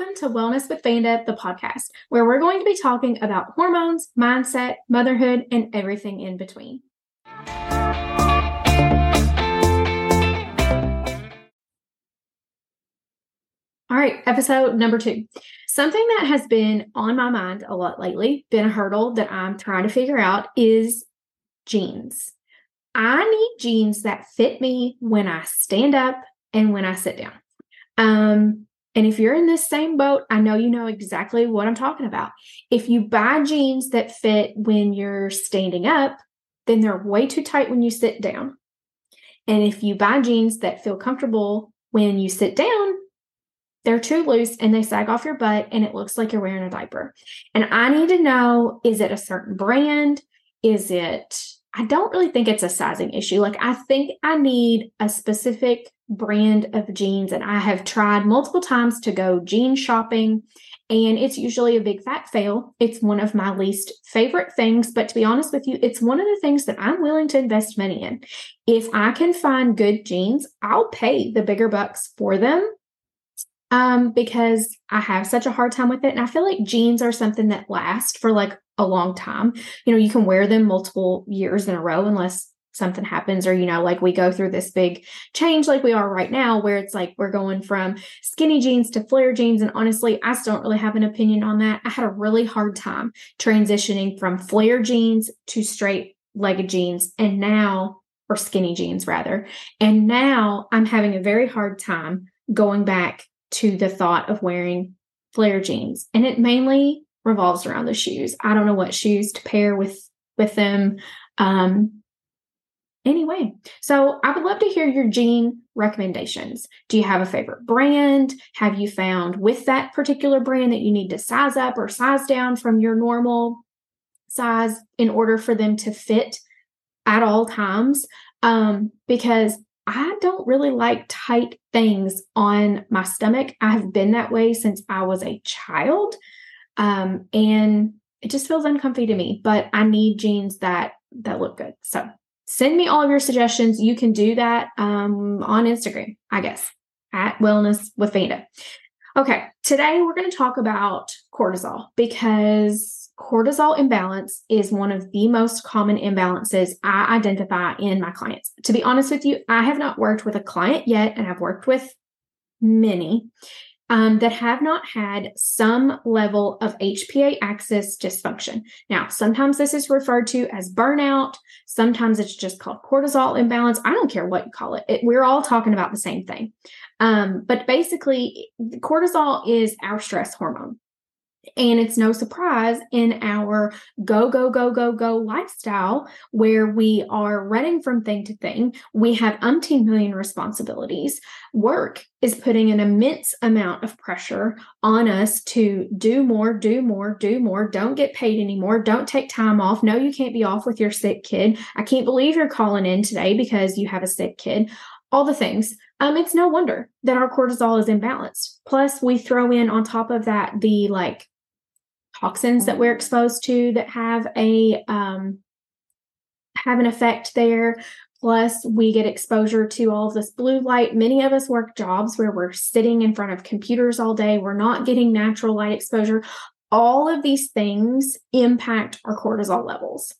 welcome to Wellness with Fanda, the podcast, where we're going to be talking about hormones, mindset, motherhood, and everything in between. All right, episode number 2. Something that has been on my mind a lot lately, been a hurdle that I'm trying to figure out, is jeans. I need jeans that fit me when I stand up and when I sit down. And if you're in this same boat, I know you know exactly what I'm talking about. If you buy jeans that fit when you're standing up, then they're way too tight when you sit down. And if you buy jeans that feel comfortable when you sit down, they're too loose and they sag off your butt and it looks like you're wearing a diaper. And I need to know, is it a certain brand? I don't really think it's a sizing issue. Like, I think I need a specific brand of jeans, and I have tried multiple times to go jean shopping, and it's usually a big fat fail. It's one of my least favorite things, but to be honest with you, it's one of the things that I'm willing to invest money in. If I can find good jeans, I'll pay the bigger bucks for them because I have such a hard time with it. And I feel like jeans are something that lasts for like a long time. You know, you can wear them multiple years in a row unless something happens, or, you know, like we go through this big change like we are right now, where it's like we're going from skinny jeans to flare jeans. And honestly, I still don't really have an opinion on that. I had a really hard time transitioning from flare jeans to straight legged jeans or skinny jeans rather. And now I'm having a very hard time going back to the thought of wearing flare jeans. And it mainly revolves around the shoes. I don't know what shoes to pair with them. Anyway, so I would love to hear your jean recommendations. Do you have a favorite brand? Have you found with that particular brand that you need to size up or size down from your normal size in order for them to fit at all times? Because I don't really like tight things on my stomach. I've been that way since I was a child. And it just feels uncomfy to me, but I need jeans that look good. So send me all of your suggestions. You can do that on Instagram, I guess, at Wellness with Fanda. Okay, today we're going to talk about cortisol, because cortisol imbalance is one of the most common imbalances I identify in my clients. To be honest with you, I have not worked with a client yet, and I've worked with many that have not had some level of HPA axis dysfunction. Now, sometimes this is referred to as burnout. Sometimes it's just called cortisol imbalance. I don't care what you call it. We're all talking about the same thing. But basically, cortisol is our stress hormone. And it's no surprise in our go, go, go, go, go lifestyle, where we are running from thing to thing, we have umpteen million responsibilities. Work is putting an immense amount of pressure on us to do more, do more, do more, don't get paid anymore, don't take time off. No, you can't be off with your sick kid. I can't believe you're calling in today because you have a sick kid. All the things. It's no wonder that our cortisol is imbalanced. Plus, we throw in on top of that the toxins that we're exposed to that have an effect there. Plus, we get exposure to all of this blue light. Many of us work jobs where we're sitting in front of computers all day. We're not getting natural light exposure. All of these things impact our cortisol levels,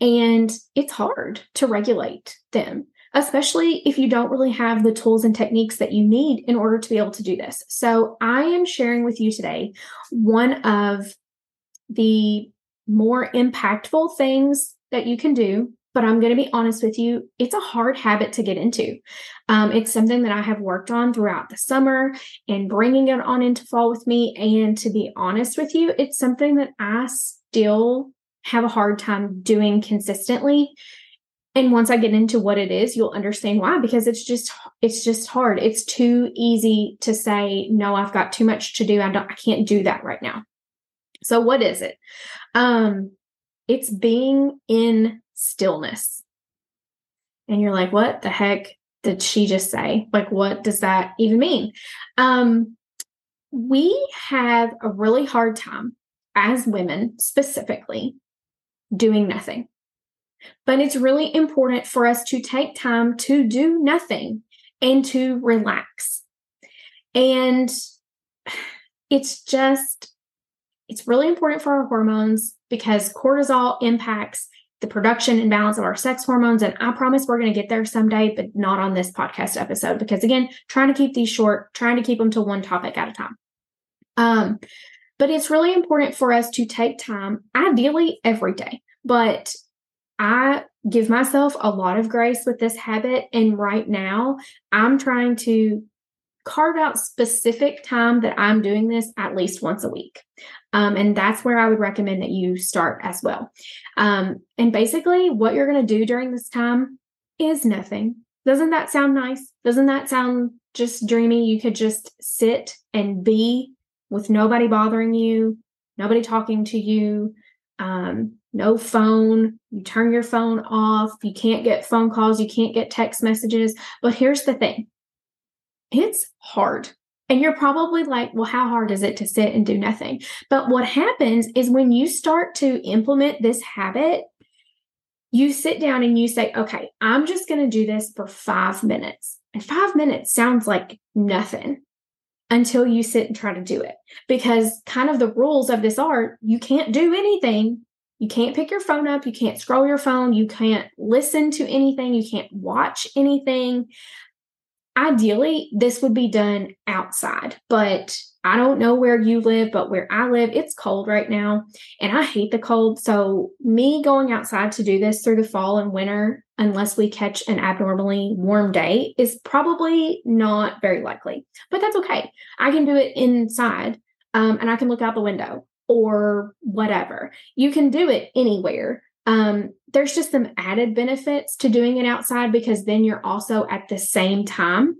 and it's hard to regulate them, especially if you don't really have the tools and techniques that you need in order to be able to do this. So I am sharing with you today one of the more impactful things that you can do, but I'm going to be honest with you, it's a hard habit to get into. It's something that I have worked on throughout the summer and bringing it on into fall with me. And to be honest with you, it's something that I still have a hard time doing consistently. And once I get into what it is, you'll understand why, because it's just hard. It's too easy to say, no, I've got too much to do. I can't do that right now. So what is it? It's being in stillness. And you're like, what the heck did she just say? Like, what does that even mean? We have a really hard time as women specifically doing nothing. But it's really important for us to take time to do nothing and to relax. And It's really important for our hormones because cortisol impacts the production and balance of our sex hormones. And I promise we're going to get there someday, but not on this podcast episode, because again, trying to keep these short, trying to keep them to one topic at a time. But it's really important for us to take time, ideally every day, but I give myself a lot of grace with this habit. And right now I'm trying to carve out specific time that I'm doing this at least once a week. And that's where I would recommend that you start as well. And basically what you're going to do during this time is nothing. Doesn't that sound nice? Doesn't that sound just dreamy? You could just sit and be with nobody bothering you, nobody talking to you, no phone. You turn your phone off. You can't get phone calls. You can't get text messages. But here's the thing. It's hard. And you're probably like, well, how hard is it to sit and do nothing? But what happens is when you start to implement this habit, you sit down and you say, okay, I'm just going to do this for 5 minutes. And 5 minutes sounds like nothing until you sit and try to do it. Because kind of the rules of this are, you can't do anything. You can't pick your phone up. You can't scroll your phone. You can't listen to anything. You can't watch anything. Ideally, this would be done outside, but I don't know where you live, but where I live, it's cold right now and I hate the cold. So me going outside to do this through the fall and winter, unless we catch an abnormally warm day, is probably not very likely, but that's okay. I can do it inside and I can look out the window or whatever. You can do it anywhere. There's just some added benefits to doing it outside because then you're also at the same time,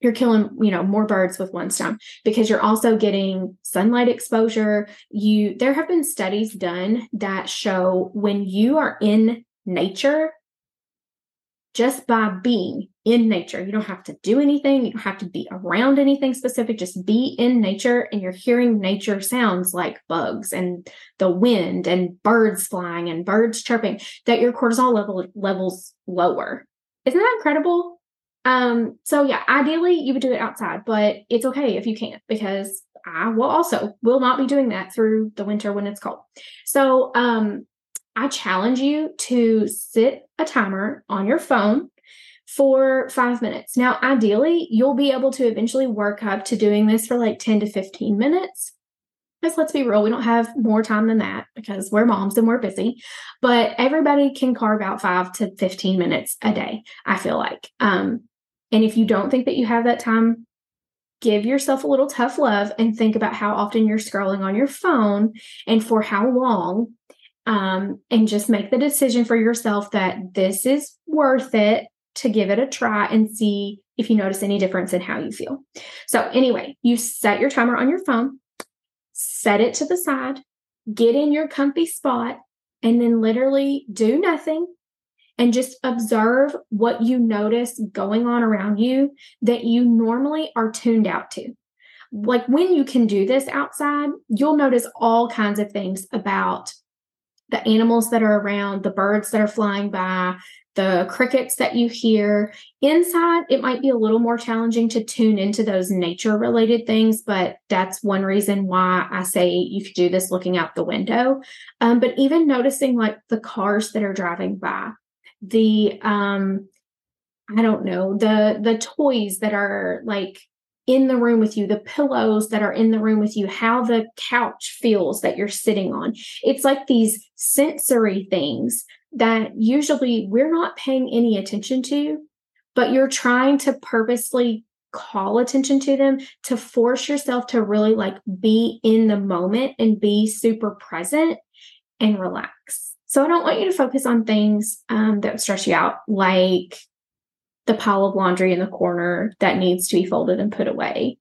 you're killing, more birds with one stone because you're also getting sunlight exposure. There have been studies done that show when you are in nature, just by being in nature, you don't have to do anything. You don't have to be around anything specific. Just be in nature and you're hearing nature sounds like bugs and the wind and birds flying and birds chirping that your cortisol levels lower. Isn't that incredible? So yeah, ideally you would do it outside, but it's okay if you can't because I will not be doing that through the winter when it's cold. So, I challenge you to set a timer on your phone for 5 minutes. Now, ideally, you'll be able to eventually work up to doing this for like 10 to 15 minutes. Because let's be real, we don't have more time than that because we're moms and we're busy. But everybody can carve out 5 to 15 minutes a day, I feel like. And if you don't think that you have that time, give yourself a little tough love and think about how often you're scrolling on your phone and for how long. And just make the decision for yourself that this is worth it to give it a try and see if you notice any difference in how you feel. So anyway, you set your timer on your phone, set it to the side, get in your comfy spot, and then literally do nothing and just observe what you notice going on around you that you normally are tuned out to. Like when you can do this outside, you'll notice all kinds of things about the animals that are around, the birds that are flying by, the crickets that you hear. Inside, it might be a little more challenging to tune into those nature-related things, but that's one reason why I say you could do this looking out the window. But even noticing like the cars that are driving by, the toys that are like in the room with you, the pillows that are in the room with you, how the couch feels that you're sitting on. It's like these sensory things that usually we're not paying any attention to, but you're trying to purposely call attention to them to force yourself to really like be in the moment and be super present and relax. So I don't want you to focus on things that stress you out, like the pile of laundry in the corner that needs to be folded and put away,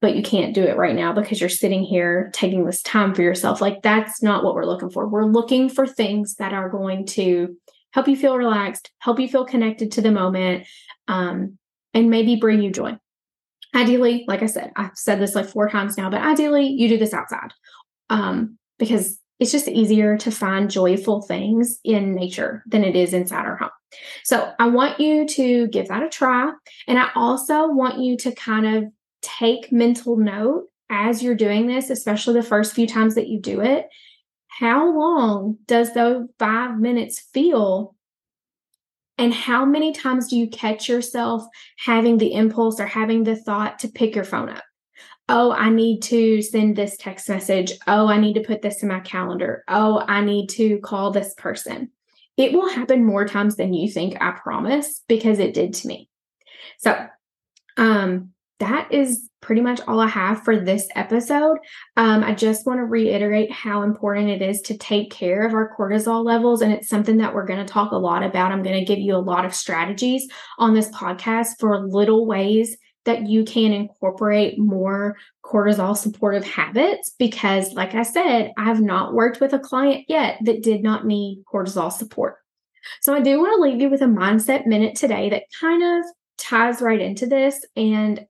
but you can't do it right now because you're sitting here taking this time for yourself. Like that's not what we're looking for. We're looking for things that are going to help you feel relaxed, help you feel connected to the moment, and maybe bring you joy. Ideally, like I said, I've said this like 4 times now, but ideally you do this outside because it's just easier to find joyful things in nature than it is inside our home. So I want you to give that a try. And I also want you to kind of take mental note as you're doing this, especially the first few times that you do it, how long does those 5 minutes feel? And how many times do you catch yourself having the impulse or having the thought to pick your phone up? Oh, I need to send this text message. Oh, I need to put this in my calendar. Oh, I need to call this person. It will happen more times than you think, I promise, because it did to me. So, that is pretty much all I have for this episode. I just want to reiterate how important it is to take care of our cortisol levels. And it's something that we're going to talk a lot about. I'm going to give you a lot of strategies on this podcast for little ways that you can incorporate more cortisol supportive habits. Because like I said, I've not worked with a client yet that did not need cortisol support. So I do want to leave you with a mindset minute today that kind of ties right into this and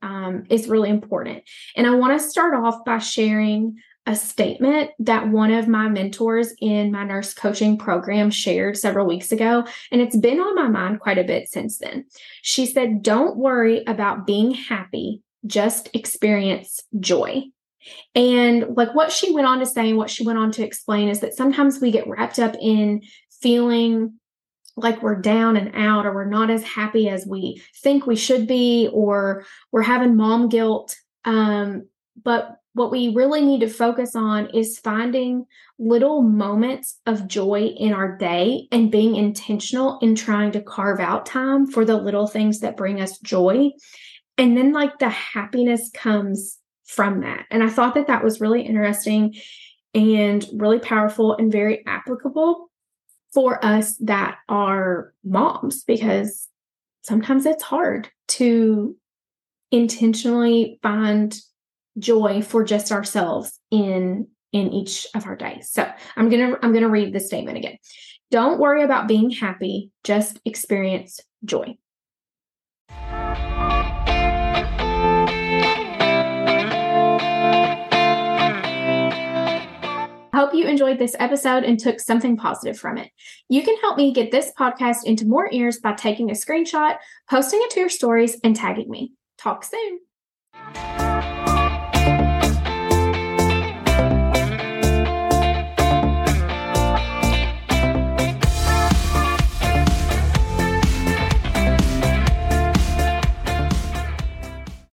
is really important. And I want to start off by sharing a statement that one of my mentors in my nurse coaching program shared several weeks ago, and it's been on my mind quite a bit since then. She said, "Don't worry about being happy, just experience joy." And like what she went on to say and what she went on to explain is that sometimes we get wrapped up in feeling like we're down and out, or we're not as happy as we think we should be, or we're having mom guilt. But what we really need to focus on is finding little moments of joy in our day and being intentional in trying to carve out time for the little things that bring us joy. And then like the happiness comes from that. And I thought that that was really interesting and really powerful and very applicable for us that are moms, because sometimes it's hard to intentionally find joy for just ourselves in each of our days. So I'm gonna read the statement again. Don't worry about being happy, just experience joy. Hope you enjoyed this episode and took something positive from it. You can help me get this podcast into more ears by taking a screenshot, posting it to your stories, and tagging me. Talk soon.